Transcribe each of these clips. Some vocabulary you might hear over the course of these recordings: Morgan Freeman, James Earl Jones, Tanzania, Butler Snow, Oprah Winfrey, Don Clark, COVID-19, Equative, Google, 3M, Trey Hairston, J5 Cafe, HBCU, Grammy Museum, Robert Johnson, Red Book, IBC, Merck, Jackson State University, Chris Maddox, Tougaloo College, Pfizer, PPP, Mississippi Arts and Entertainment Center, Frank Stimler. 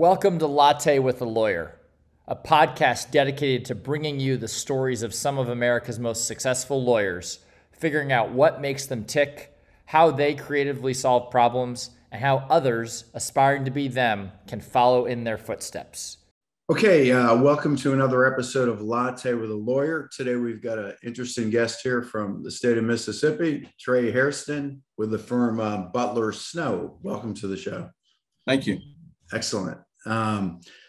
Welcome to Latte with a Lawyer, a podcast dedicated to bringing you the stories of some of America's most successful lawyers, figuring out what makes them tick, how they creatively solve problems, and how others aspiring to be them can follow in their footsteps. Okay, welcome to another episode of Latte with a Lawyer. Today we've got an interesting guest here from the state of Mississippi, Trey Hairston with the firm Butler Snow. Welcome to the show. Thank you. Excellent.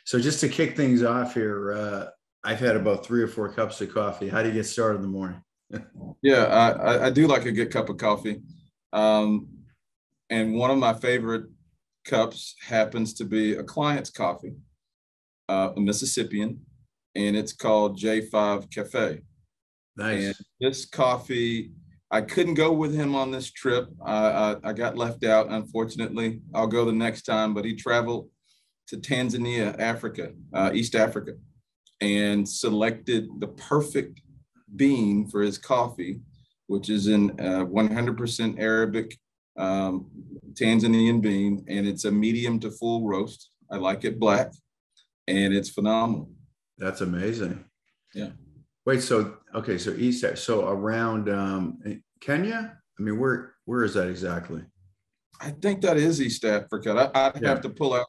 So just to kick things off here, I've had about 3 or 4 cups of coffee. How do you get started in the morning? Yeah, I do like a good cup of coffee. And one of my favorite cups happens to be a client's coffee, a Mississippian, and it's called J5 Cafe. Nice. And this coffee, I couldn't go with him on this trip. I got left out, unfortunately. I'll go the next time, but he traveled to Tanzania, Africa, East Africa, and selected the perfect bean for his coffee, which is in 100% Arabic Tanzanian bean, and it's a medium to full roast. I like it black, and it's phenomenal. That's amazing. Yeah. Wait, so, okay, so East, so around Kenya? I mean, where is that exactly? I think that is East Africa. I'd have to pull out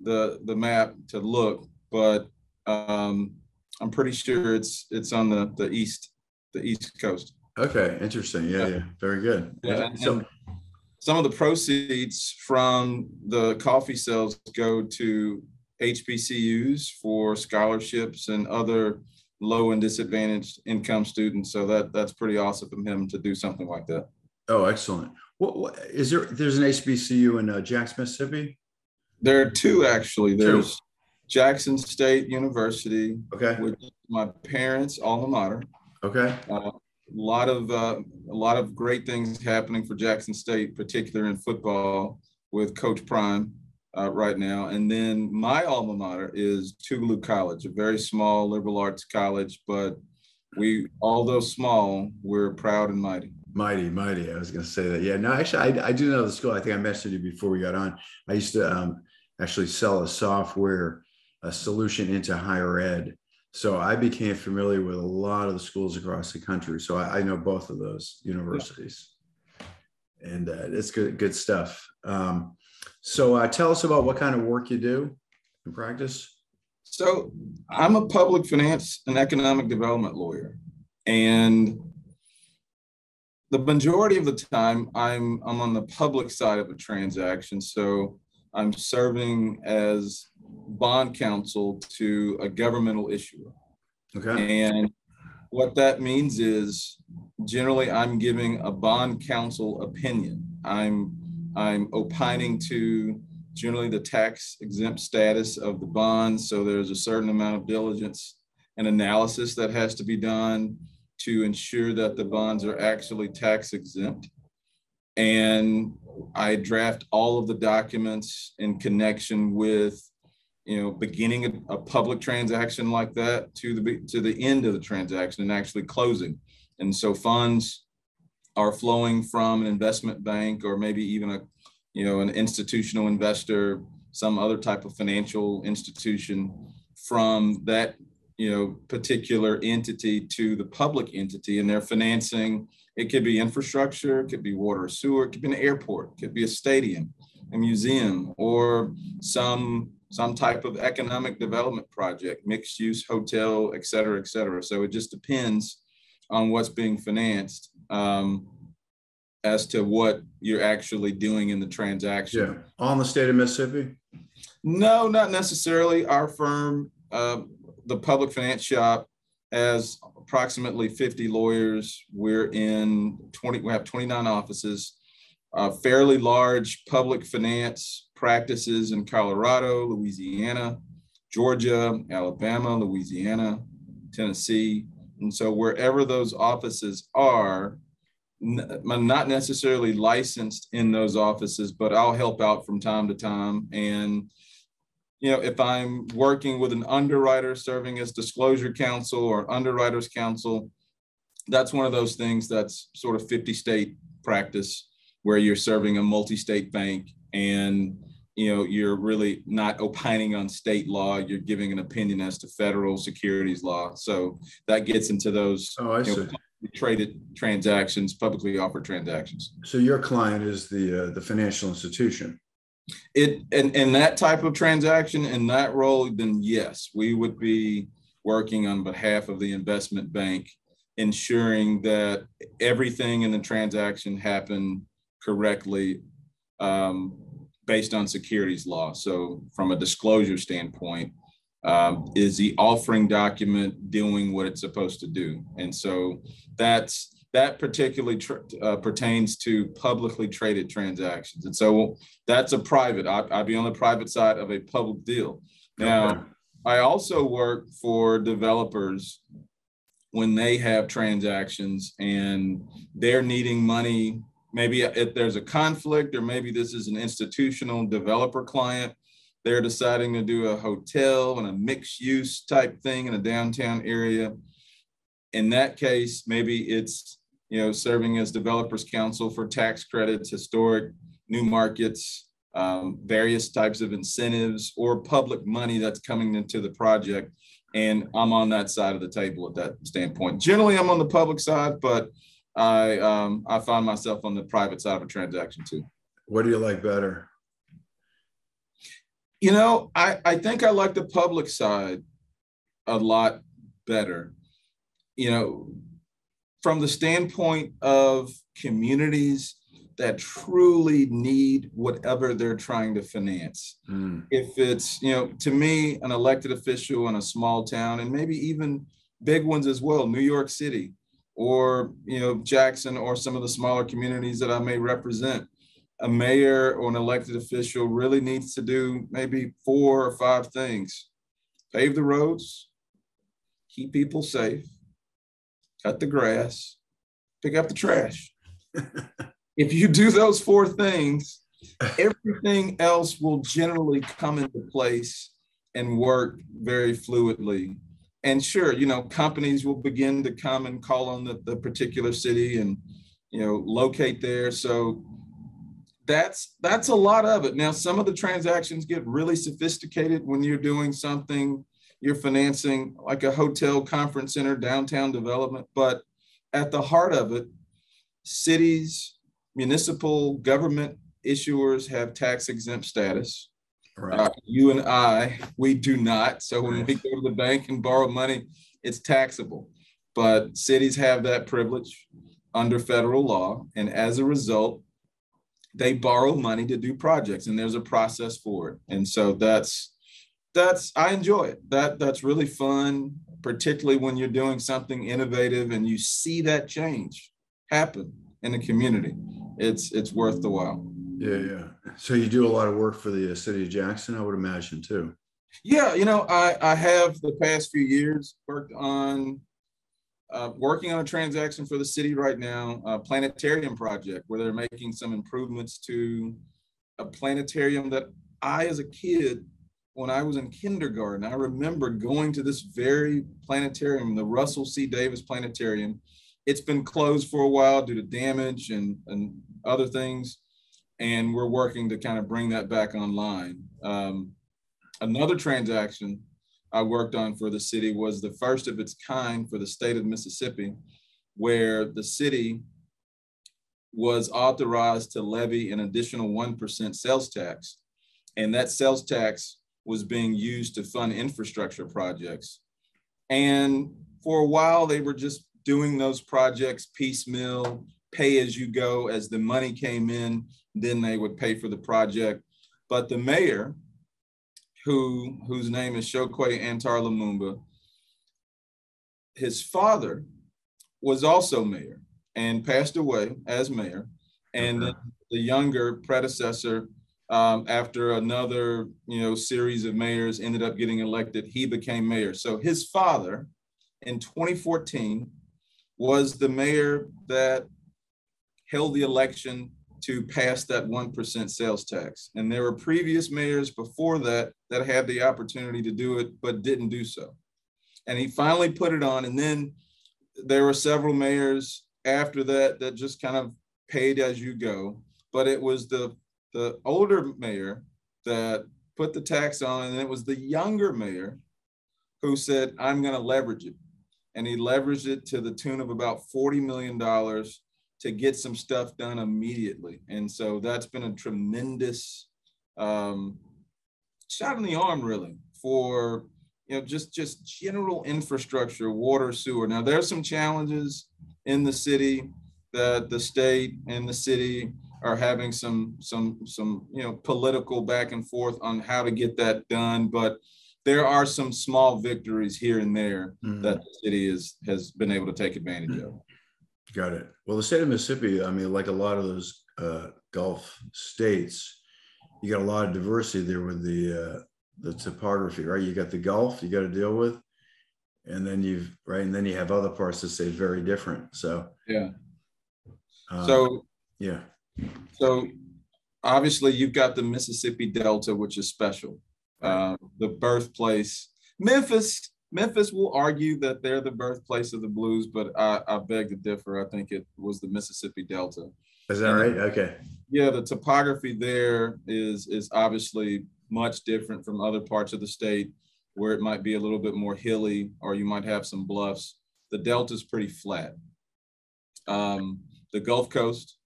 the map to look, but I'm pretty sure it's on the east coast. Okay, interesting. Yeah. Very good. Yeah. So, some of the proceeds from the coffee sales go to HBCUs for scholarships and other low and disadvantaged income students. So that's pretty awesome of him to do something like that. Oh, excellent. What is there? There's an HBCU in Jackson, Mississippi. There are two, actually. There's Jackson State University, which is my parents' alma mater. Okay. A lot of great things happening for Jackson State, particularly in football with Coach Prime right now. And then my alma mater is Tougaloo College, a very small liberal arts college, but we, although small, we're proud and mighty. Mighty. I was going to say that. Yeah. No, actually, I do know the school. I think I mentioned you before we got on. I used to actually sell a solution into higher ed. So I became familiar with a lot of the schools across the country. So I know both of those universities. Yeah. And it's good stuff. So tell us about what kind of work you do in practice. So I'm a public finance and economic development lawyer. And the majority of the time, I'm on the public side of a transaction. So I'm serving as bond counsel to a governmental issuer. Okay. And what that means is generally I'm giving a bond counsel opinion. I'm opining to generally the tax exempt status of the bond. So there's a certain amount of diligence and analysis that has to be done to ensure that the bonds are actually tax exempt. And I draft all of the documents in connection with, beginning a public transaction like that to the end of the transaction and actually closing. And so funds are flowing from an investment bank or maybe even an institutional investor, some other type of financial institution from that particular entity to the public entity, and they're financing. It could be infrastructure, it could be water or sewer, it could be an airport, it could be a stadium, a museum, or some type of economic development project, mixed use, hotel, et cetera, et cetera. So it just depends on what's being financed as to what you're actually doing in the transaction. Yeah. On the state of Mississippi? No, not necessarily. Our firm, the public finance shop, has approximately 50 lawyers. we're in 20. We have 29 offices, fairly large public finance practices in Colorado, Louisiana, Georgia, Alabama, Louisiana, Tennessee. And so wherever those offices are, I'm not necessarily licensed in those offices, but I'll help out from time to time. And if I'm working with an underwriter serving as disclosure counsel or underwriter's counsel, that's one of those things that's sort of 50-state practice where you're serving a multi-state bank and you know, you're really not opining on state law. You're giving an opinion as to federal securities law. So that gets into those traded transactions, publicly offered transactions. So your client is the financial institution. And that type of transaction in that role, then yes, we would be working on behalf of the investment bank, ensuring that everything in the transaction happened correctly, based on securities law. So from a disclosure standpoint, is the offering document doing what it's supposed to do? And so that particularly pertains to publicly traded transactions. And so that's a private, I'd be on the private side of a public deal. Now, okay. I also work for developers when they have transactions and they're needing money. Maybe if there's a conflict, or maybe this is an institutional developer client, they're deciding to do a hotel and a mixed use type thing in a downtown area. In that case, maybe it's, you know, serving as developers counsel for tax credits, historic new markets, various types of incentives, or public money that's coming into the project. And I'm on that side of the table at that standpoint. Generally, I'm on the public side, but I find myself on the private side of a transaction too. What do you like better? You know, I think I like the public side a lot better. You know, from the standpoint of communities that truly need whatever they're trying to finance. Mm. If it's, you know, to me, an elected official in a small town, and maybe even big ones as well, New York City, or, you know, Jackson, or some of the smaller communities that I may represent, a mayor or an elected official really needs to do maybe 4 or 5 things: pave the roads, keep people safe, cut the grass, pick up the trash. If you do those 4 things, everything else will generally come into place and work very fluidly. And sure, you know, companies will begin to come and call on the particular city and, you know, locate there. So that's a lot of it. Now, some of the transactions get really sophisticated when you're doing something, you're financing like a hotel, conference center, downtown development. But at the heart of it, cities, municipal government issuers have tax exempt status. Right. You and I, we do not. So when we go to the bank and borrow money, it's taxable. But cities have that privilege under federal law. And as a result, they borrow money to do projects, and there's a process for it. And so that's I enjoy it. That's really fun, particularly when you're doing something innovative and you see that change happen in the community. It's worth the while. Yeah, yeah. So you do a lot of work for the city of Jackson, I would imagine, too. Yeah, you know, I have the past few years worked on a transaction for the city right now, a planetarium project where they're making some improvements to a planetarium that I, as a kid, when I was in kindergarten, I remember going to this very planetarium, the Russell C. Davis Planetarium. It's been closed for a while due to damage and other things. And we're working to kind of bring that back online. Another transaction I worked on for the city was the first of its kind for the state of Mississippi, where the city was authorized to levy an additional 1% sales tax. And that sales tax was being used to fund infrastructure projects. And for a while, they were just doing those projects piecemeal, pay as you go. As the money came in, then they would pay for the project. But the mayor, whose name is Shokwe Antar Lumumba, his father was also mayor and passed away as mayor. And the younger predecessor, after another, you know, series of mayors ended up getting elected, he became mayor. So his father in 2014 was the mayor that held the election to pass that 1% sales tax. And there were previous mayors before that that had the opportunity to do it, but didn't do so. And he finally put it on. And then there were several mayors after that that just kind of paid as you go. But it was the older mayor that put the tax on, and it was the younger mayor who said, I'm going to leverage it. And he leveraged it to the tune of about $40 million to get some stuff done immediately. And so that's been a tremendous shot in the arm, really, for just general infrastructure, water, sewer. Now, there are some challenges in the city that the state and the city are having some political back and forth on how to get that done, but there are some small victories here and there that the city has been able to take advantage of. Got it. Well, the state of Mississippi, I mean, like a lot of those Gulf states, you got a lot of diversity there with the topography, right? You got the Gulf you got to deal with, and then you have other parts that say very different. So yeah. So obviously you've got the Mississippi Delta, which is special. The birthplace, Memphis. Memphis will argue that they're the birthplace of the blues, but I beg to differ. I think it was the Mississippi Delta. Is that right? Okay. Yeah, the topography there is obviously much different from other parts of the state where it might be a little bit more hilly or you might have some bluffs. The Delta's pretty flat. The Gulf Coast,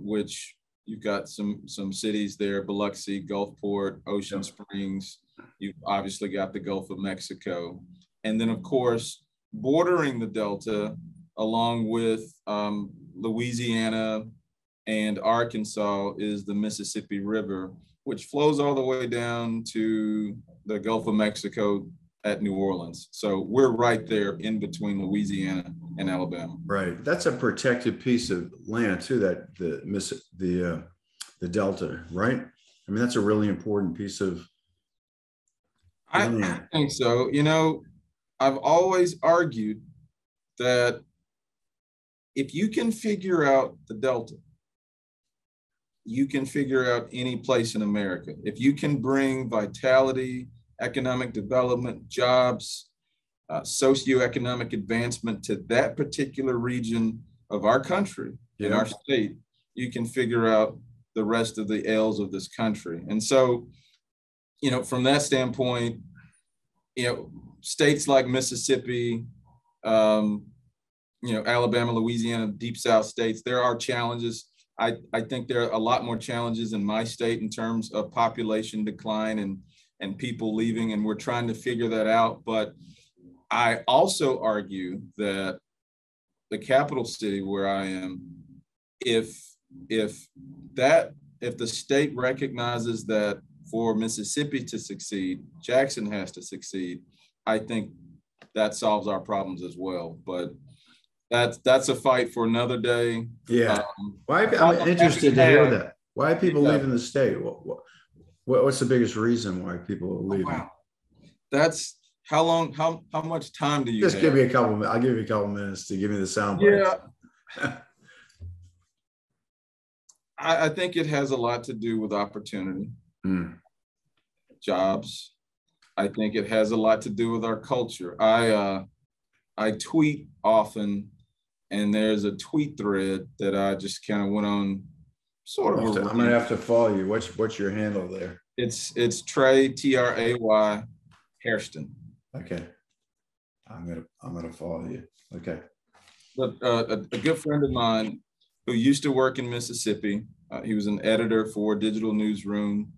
which you've got some cities there, Biloxi, Gulfport, Ocean Springs. You've obviously got the Gulf of Mexico. And then, of course, bordering the Delta along with Louisiana and Arkansas is the Mississippi River, which flows all the way down to the Gulf of Mexico at New Orleans. So we're right there in between Louisiana and Alabama. Right. That's a protected piece of land too, that the Delta, right? I mean, that's a really important piece of land. I think so. I've always argued that if you can figure out the Delta, you can figure out any place in America. If you can bring vitality, economic development, jobs, socioeconomic advancement to that particular region of our country and our state, you can figure out the rest of the L's of this country. And so, from that standpoint, states like Mississippi, Alabama, Louisiana, Deep South states, there are challenges. I think there are a lot more challenges in my state in terms of population decline and people leaving, and we're trying to figure that out. But I also argue that the capital city where I am, if the state recognizes that for Mississippi to succeed, Jackson has to succeed, I think that solves our problems as well. But that's a fight for another day. Yeah. I'm interested to hear that. Why are people leaving the state? What's the biggest reason why people are leaving? Oh, wow. That's how long, how much time do you have? Just give me a couple minutes. I'll give you a couple minutes to give me the sound bites. Yeah. I think it has a lot to do with opportunity, jobs. I think it has a lot to do with our culture. I tweet often, and there's a tweet thread that I just kind of went on sort of. I'm gonna have to follow you. What's your handle there? It's Trey, Tray, Hairston. Okay, I'm gonna follow you. Okay. But a good friend of mine who used to work in Mississippi, he was an editor for a digital newsroom.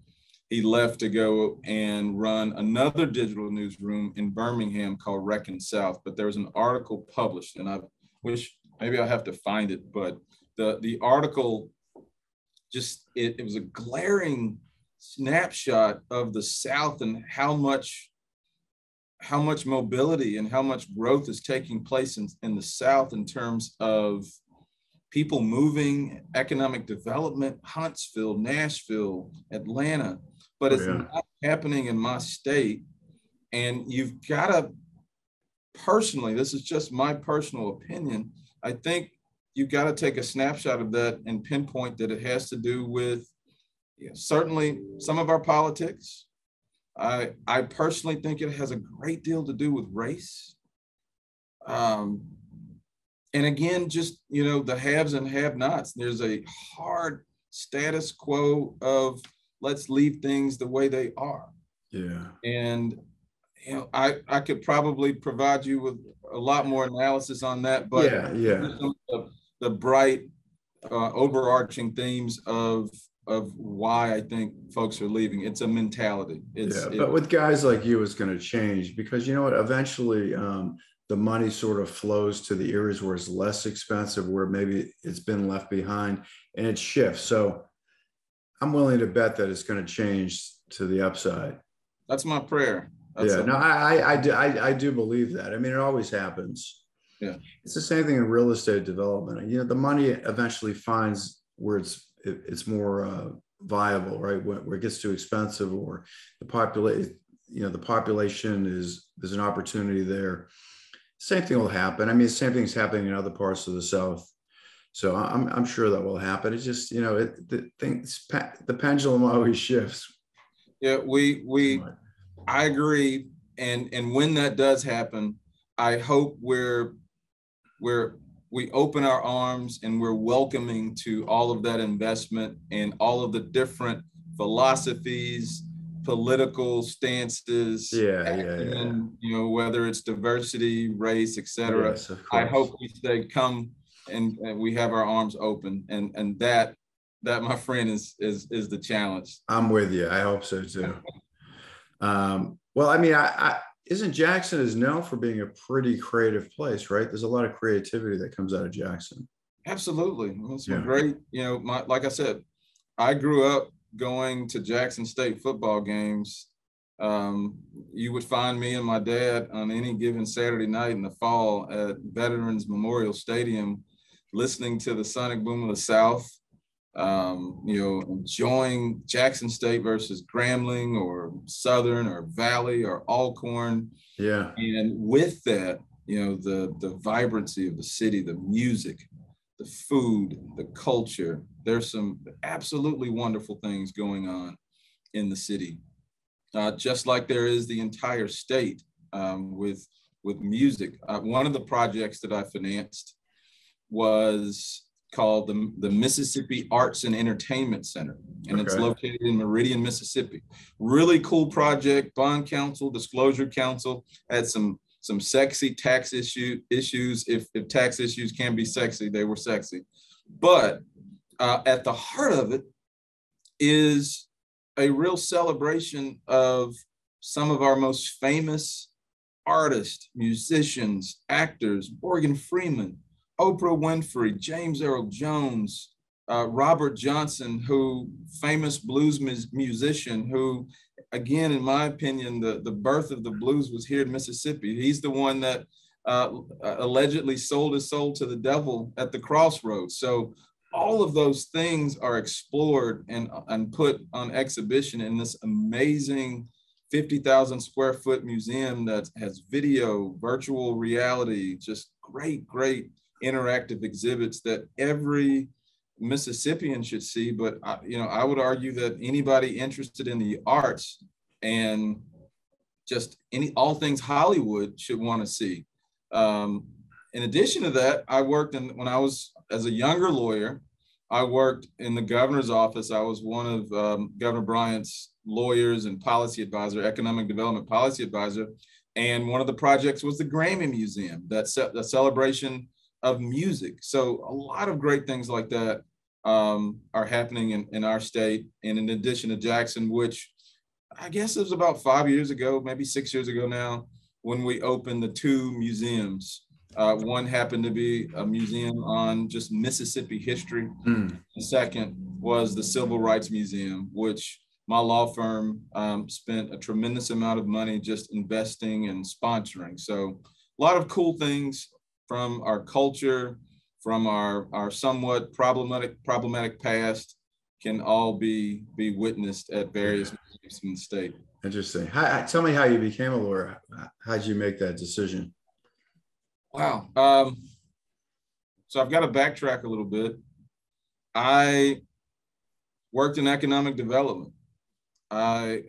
He left to go and run another digital newsroom in Birmingham called Reckon South, but there was an article published, and I wish, maybe I'll have to find it, but the article, it was a glaring snapshot of the South and how much mobility and how much growth is taking place in the South in terms of people moving, economic development, Huntsville, Nashville, Atlanta. But it's not happening in my state. And you've got to, personally, this is just my personal opinion, I think you've got to take a snapshot of that and pinpoint that it has to do with certainly some of our politics. I personally think it has a great deal to do with race. And again, just, the haves and have-nots. There's a hard status quo of let's leave things the way they are. Yeah. And you know, I could probably provide you with a lot more analysis on that, but the bright overarching themes of why I think folks are leaving. It's a mentality. But with guys like you, it's going to change because you know what? Eventually, the money sort of flows to the areas where it's less expensive, where maybe it's been left behind, and it shifts. So I'm willing to bet that it's going to change to the upside. That's my prayer. I do believe that. I mean, it always happens. Yeah. It's the same thing in real estate development. You know, the money eventually finds where it's more viable, right? Where it gets too expensive, or the population there's an opportunity there. Same thing will happen. I mean, same thing's happening in other parts of the South. So I'm sure that will happen. It's just, you know, the pendulum always shifts. Yeah, I agree. And when that does happen, I hope we open our arms and we're welcoming to all of that investment and all of the different philosophies, political stances, you know, whether it's diversity, race, et cetera. Yes, I hope we say come and we have our arms open. And that my friend is the challenge. I'm with you. I hope so too. Well, I mean, Jackson is known for being a pretty creative place, right? There's a lot of creativity that comes out of Jackson. Absolutely. It's great. You know, like I said, I grew up going to Jackson State football games. You would find me and my dad on any given Saturday night in the fall at Veterans Memorial Stadium, listening to the Sonic Boom of the South, you know, enjoying Jackson State versus Grambling or Southern or Valley or Alcorn. Yeah. And with that, you know, the vibrancy of the city, the music, the food, the culture, there's some absolutely wonderful things going on in the city. Just like there is the entire state with music. One of the projects that I financed was called the Mississippi Arts and Entertainment Center, and it's located in Meridian, Mississippi. Really cool project. Bond counsel, disclosure counsel, had some sexy tax issues. If tax issues can be sexy, they were sexy. But at the heart of it is a real celebration of some of our most famous artists, musicians, actors, Morgan Freeman, Oprah Winfrey, James Earl Jones, Robert Johnson, who famous blues musician, who, again, in my opinion, the birth of the blues was here in Mississippi. He's the one that allegedly sold his soul to the devil at the crossroads. So all of those things are explored and put on exhibition in this amazing 50,000 square foot museum that has video, virtual reality, just great interactive exhibits that every Mississippian should see. But you know, I would argue that anybody interested in the arts and just all things Hollywood should want to see. In addition to that, I worked when I was as a younger lawyer. I worked in the governor's office. I was one of Governor Bryant's lawyers and policy advisor, economic development policy advisor, and one of the projects was the Grammy Museum, the celebration of music. So a lot of great things like that are happening in our state. And in addition to Jackson, which I guess it was about 5 years ago, maybe 6 years ago now, when we opened the two museums. One happened to be a museum on just Mississippi history. The second was the Civil Rights Museum, which my law firm spent a tremendous amount of money just investing and sponsoring. So a lot of cool things from our culture, from our somewhat problematic past, can all be witnessed at various museums in the state. Interesting. Tell me how you became a lawyer. How did you make that decision? Wow. So I've got to backtrack a little bit. I worked in economic development. And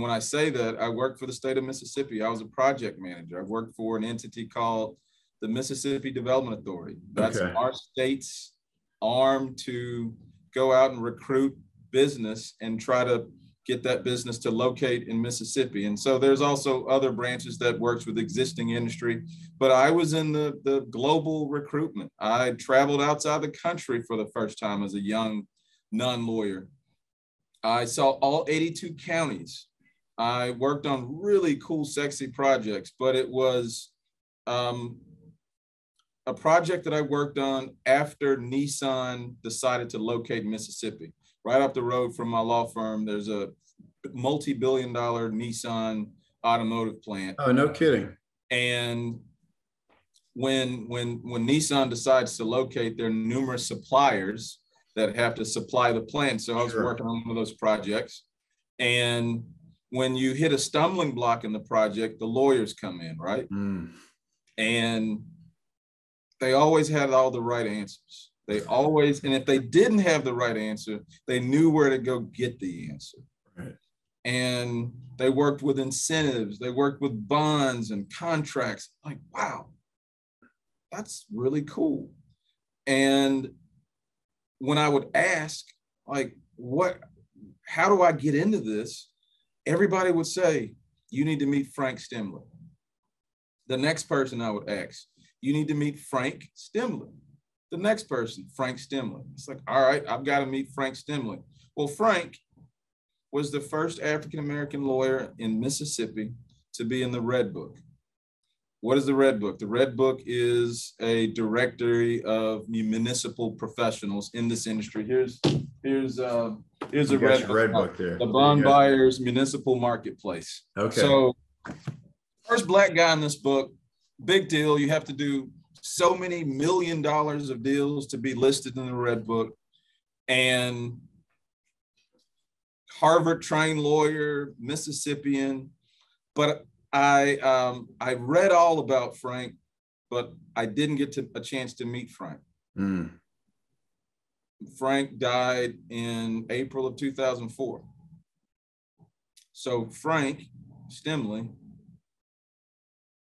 when I say that, I worked for the state of Mississippi. I was a project manager. I worked for an entity called the Mississippi Development Authority. That's our state's arm to go out and recruit business and try to get that business to locate in Mississippi. And so there's also other branches that works with existing industry, but I was in the global recruitment. I traveled outside the country for the first time as a young non-lawyer. I saw all 82 counties. I worked on really cool, sexy projects, but it was a project that I worked on after Nissan decided to locate in Mississippi. Right up the road from my law firm, there's a multi-billion-dollar Nissan automotive plant. Oh, no kidding. And when Nissan decides to locate, there are numerous suppliers that have to supply the plant. So I was working on one of those projects. And when you hit a stumbling block in the project, the lawyers come in, right? Mm. And they always had all the right answers. They always, and if they didn't have the right answer, they knew where to go get the answer. Right. And they worked with incentives. They worked with bonds and contracts. Like, wow, that's really cool. And when I would ask, like, how do I get into this? Everybody would say, you need to meet Frank Stimler. The next person I would ask, you need to meet Frank Stimler. The next person, Frank Stimler. It's like, all right, I've got to meet Frank Stimler. Well, Frank was the first African-American lawyer in Mississippi to be in the Red Book. What is the Red Book? The Red Book is a directory of municipal professionals in this industry. Here's a Red Book there. The Bond Buyers Municipal Marketplace. Okay. So first Black guy in this book, big deal. You have to do so many $1 million of deals to be listed in the Red Book. And Harvard-trained lawyer, Mississippian. But I read all about Frank, but I didn't get a chance to meet Frank. Mm. Frank died in April of 2004. So Frank Stimler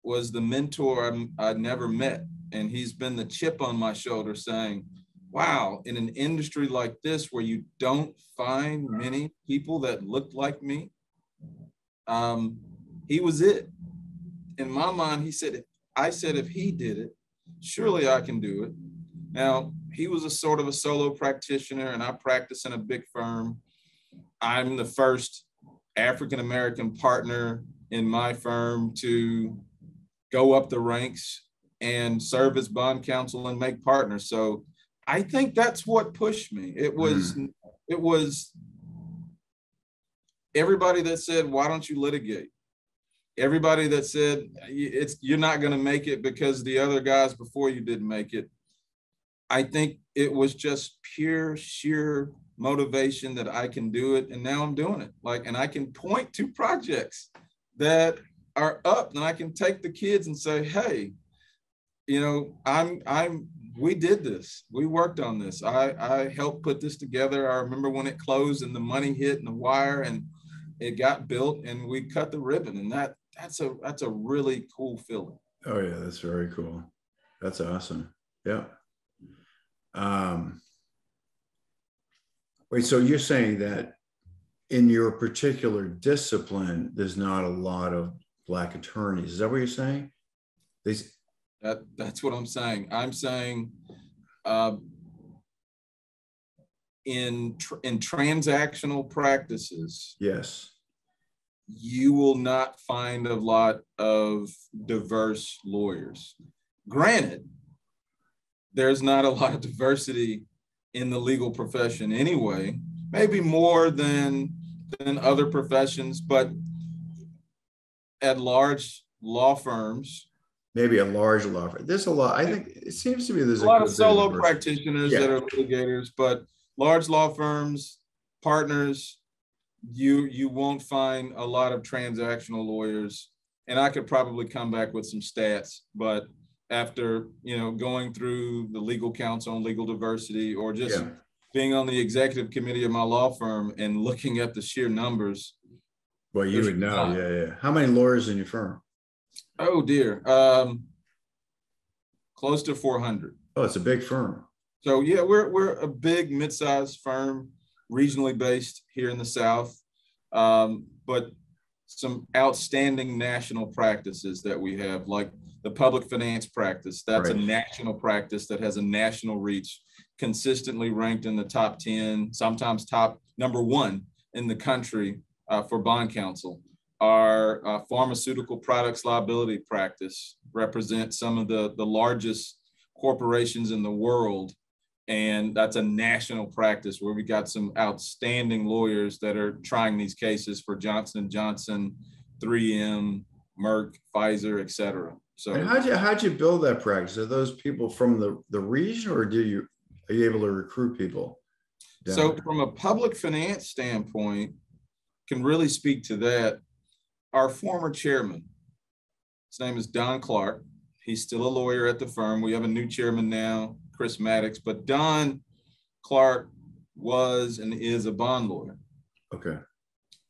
was the mentor I never met. And he's been the chip on my shoulder saying, wow, in an industry like this where you don't find many people that look like me, he was it. In my mind, if he did it, surely I can do it. Now, he was a sort of a solo practitioner, and I practice in a big firm. I'm the first African-American partner in my firm to go up the ranks and serve as bond counsel and make partners. So I think that's what pushed me. It was everybody that said, why don't you litigate? Everybody that said, you're not going to make it because the other guys before you didn't make it. I think it was just pure, sheer motivation that I can do it. And now I'm doing it. Like, and I can point to projects that are up and I can take the kids and say, hey, you know, we did this. We worked on this. I helped put this together. I remember when it closed and the money hit and the wire and it got built and we cut the ribbon. And that's a really cool feeling. Oh yeah, that's very cool. That's awesome. Yeah. Wait, so you're saying that in your particular discipline, there's not a lot of Black attorneys. Is that what you're saying? That's what I'm saying. I'm saying in transactional practices, yes, you will not find a lot of diverse lawyers. Granted, there's not a lot of diversity in the legal profession anyway, maybe more than other professions, but at large law firms, maybe a large law firm. There's a lot. I think it seems to be there's a lot of solo practitioners that are litigators, but large law firms, partners, you won't find a lot of transactional lawyers. And I could probably come back with some stats, but after going through the legal council on legal diversity or just being on the executive committee of my law firm and looking at the sheer numbers. Well, you would know. Yeah. How many lawyers in your firm? Oh dear, close to 400. Oh, it's a big firm. So yeah, we're a big mid-sized firm. regionally based here in the South, but some outstanding national practices that we have, like the public finance practice. That's right. A national practice that has a national reach, consistently ranked in the top 10, sometimes top number one in the country for bond counsel. Our pharmaceutical products liability practice represents some of the largest corporations in the world. And that's a national practice where we got some outstanding lawyers that are trying these cases for Johnson & Johnson, 3M, Merck, Pfizer, et cetera. So and how'd you build that practice? Are those people from the region, or are you able to recruit people? So from a public finance standpoint, can really speak to that. Our former chairman, his name is Don Clark. He's still a lawyer at the firm. We have a new chairman now, Chris Maddox, but Don Clark was and is a bond lawyer. Okay.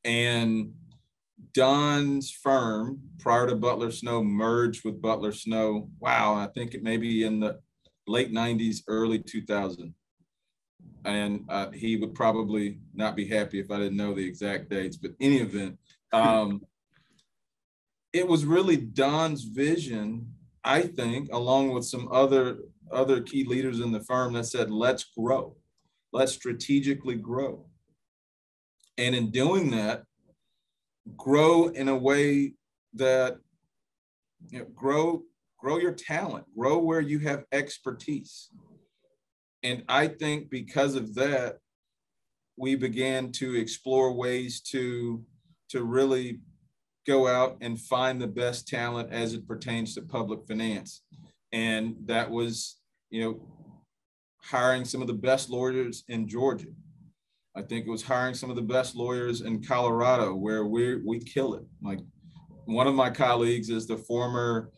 And Don's firm, prior to Butler Snow, merged with Butler Snow. Wow, I think it may be in the late 90s, early 2000s. And he would probably not be happy if I didn't know the exact dates, but any event, it was really Don's vision, I think, along with some other key leaders in the firm, that said, let's grow, let's strategically grow. And in doing that, grow in a way that, you know, grow your talent, grow where you have expertise. And I think because of that, we began to explore ways to really go out and find the best talent as it pertains to public finance. And that was, you know, hiring some of the best lawyers in Georgia. I think it was hiring some of the best lawyers in Colorado, where we kill it. Like, one of my colleagues is the former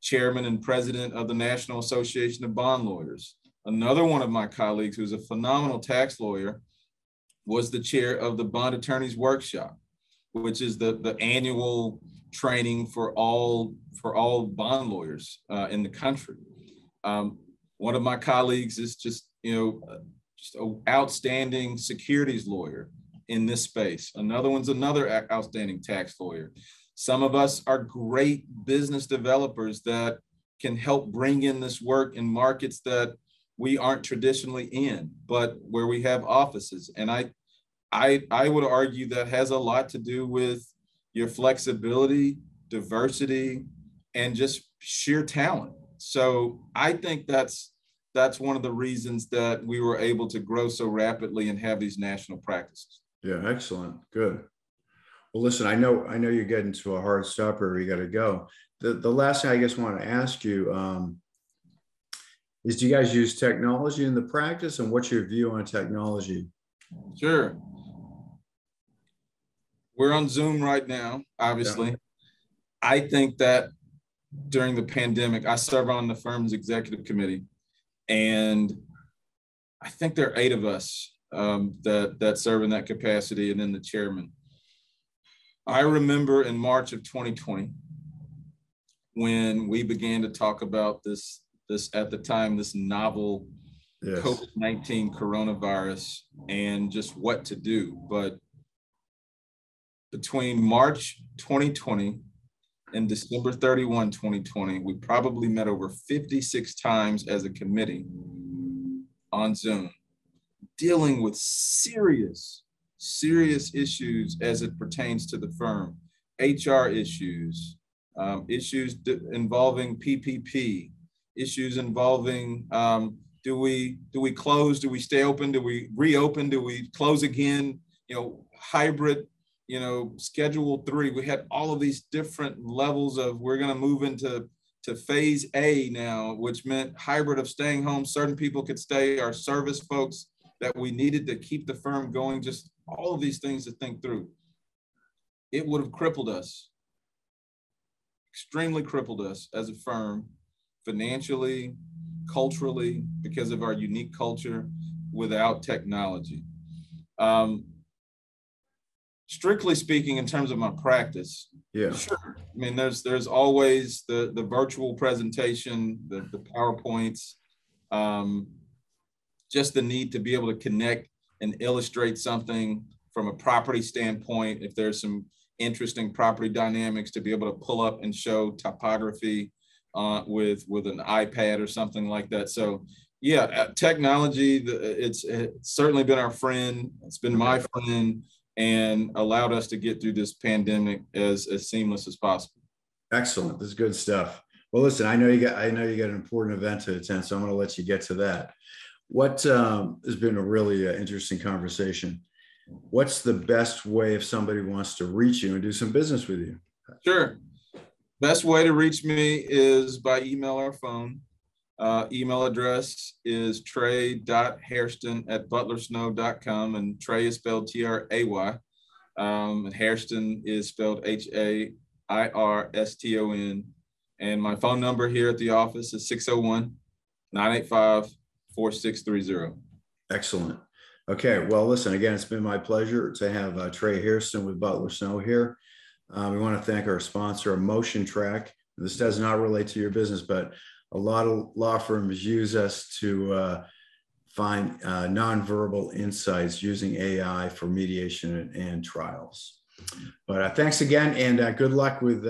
chairman and president of the National Association of Bond Lawyers. Another one of my colleagues, who's a phenomenal tax lawyer, was the chair of the Bond Attorneys Workshop, which is the annual training for all bond lawyers in the country. One of my colleagues is just an outstanding securities lawyer in this space. Another one's another outstanding tax lawyer. Some of us are great business developers that can help bring in this work in markets that we aren't traditionally in, but where we have offices. And I would argue that has a lot to do with your flexibility, diversity, and just sheer talent. So I think that's one of the reasons that we were able to grow so rapidly and have these national practices. Yeah, excellent, good. Well, listen, I know you're getting to a hard stop or you got to go. The last thing I guess I want to ask you is, do you guys use technology in the practice, and what's your view on technology? Sure. We're on Zoom right now, obviously. Yeah. I think that during the pandemic, I serve on the firm's executive committee, and I think there are 8 of us that serve in that capacity, and then the chairman. I remember in March of 2020, when we began to talk about this at the time, this novel, yes, COVID-19 coronavirus and just what to do. But between March 2020 and December 31, 2020, we probably met over 56 times as a committee on Zoom, dealing with serious, serious issues as it pertains to the firm, HR issues, issues involving PPP, issues involving do we close? Do we stay open? Do we reopen? Do we close again? You know, hybrid, you know, Schedule 3. We had all of these different levels of, we're going to move into phase A now, which meant hybrid of staying home. Certain people could stay, our service folks that we needed to keep the firm going, just all of these things to think through. It would have crippled us, extremely crippled us as a firm, financially, culturally, because of our unique culture, without technology. Strictly speaking, in terms of my practice, yeah, sure. I mean, there's always the virtual presentation, the PowerPoints, just the need to be able to connect and illustrate something from a property standpoint. If there's some interesting property dynamics, to be able to pull up and show topography with an iPad or something like that. So yeah, technology, it's certainly been our friend. It's been my friend and allowed us to get through this pandemic as seamless as possible. Excellent. This is good stuff. Well, listen, I know you got an important event to attend, so I'm going to let you get to that. What has been a really interesting conversation. What's the best way if somebody wants to reach you and do some business with you? Sure. Best way to reach me is by email or phone. Email address is trey.hairston@butlersnow.com, and Trey is spelled T-R-A-Y, and Hairston is spelled H-A-I-R-S-T-O-N. And my phone number here at the office is 601-985-4630. Excellent. Okay. Well, listen, again, it's been my pleasure to have Trey Hairston with Butler Snow here. We want to thank our sponsor, Motion Track. This does not relate to your business, but a lot of law firms use us to find nonverbal insights using AI for mediation and trials. But thanks again, and good luck with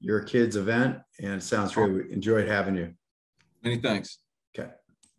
your kids' event. And it sounds really enjoyed having you. Many thanks.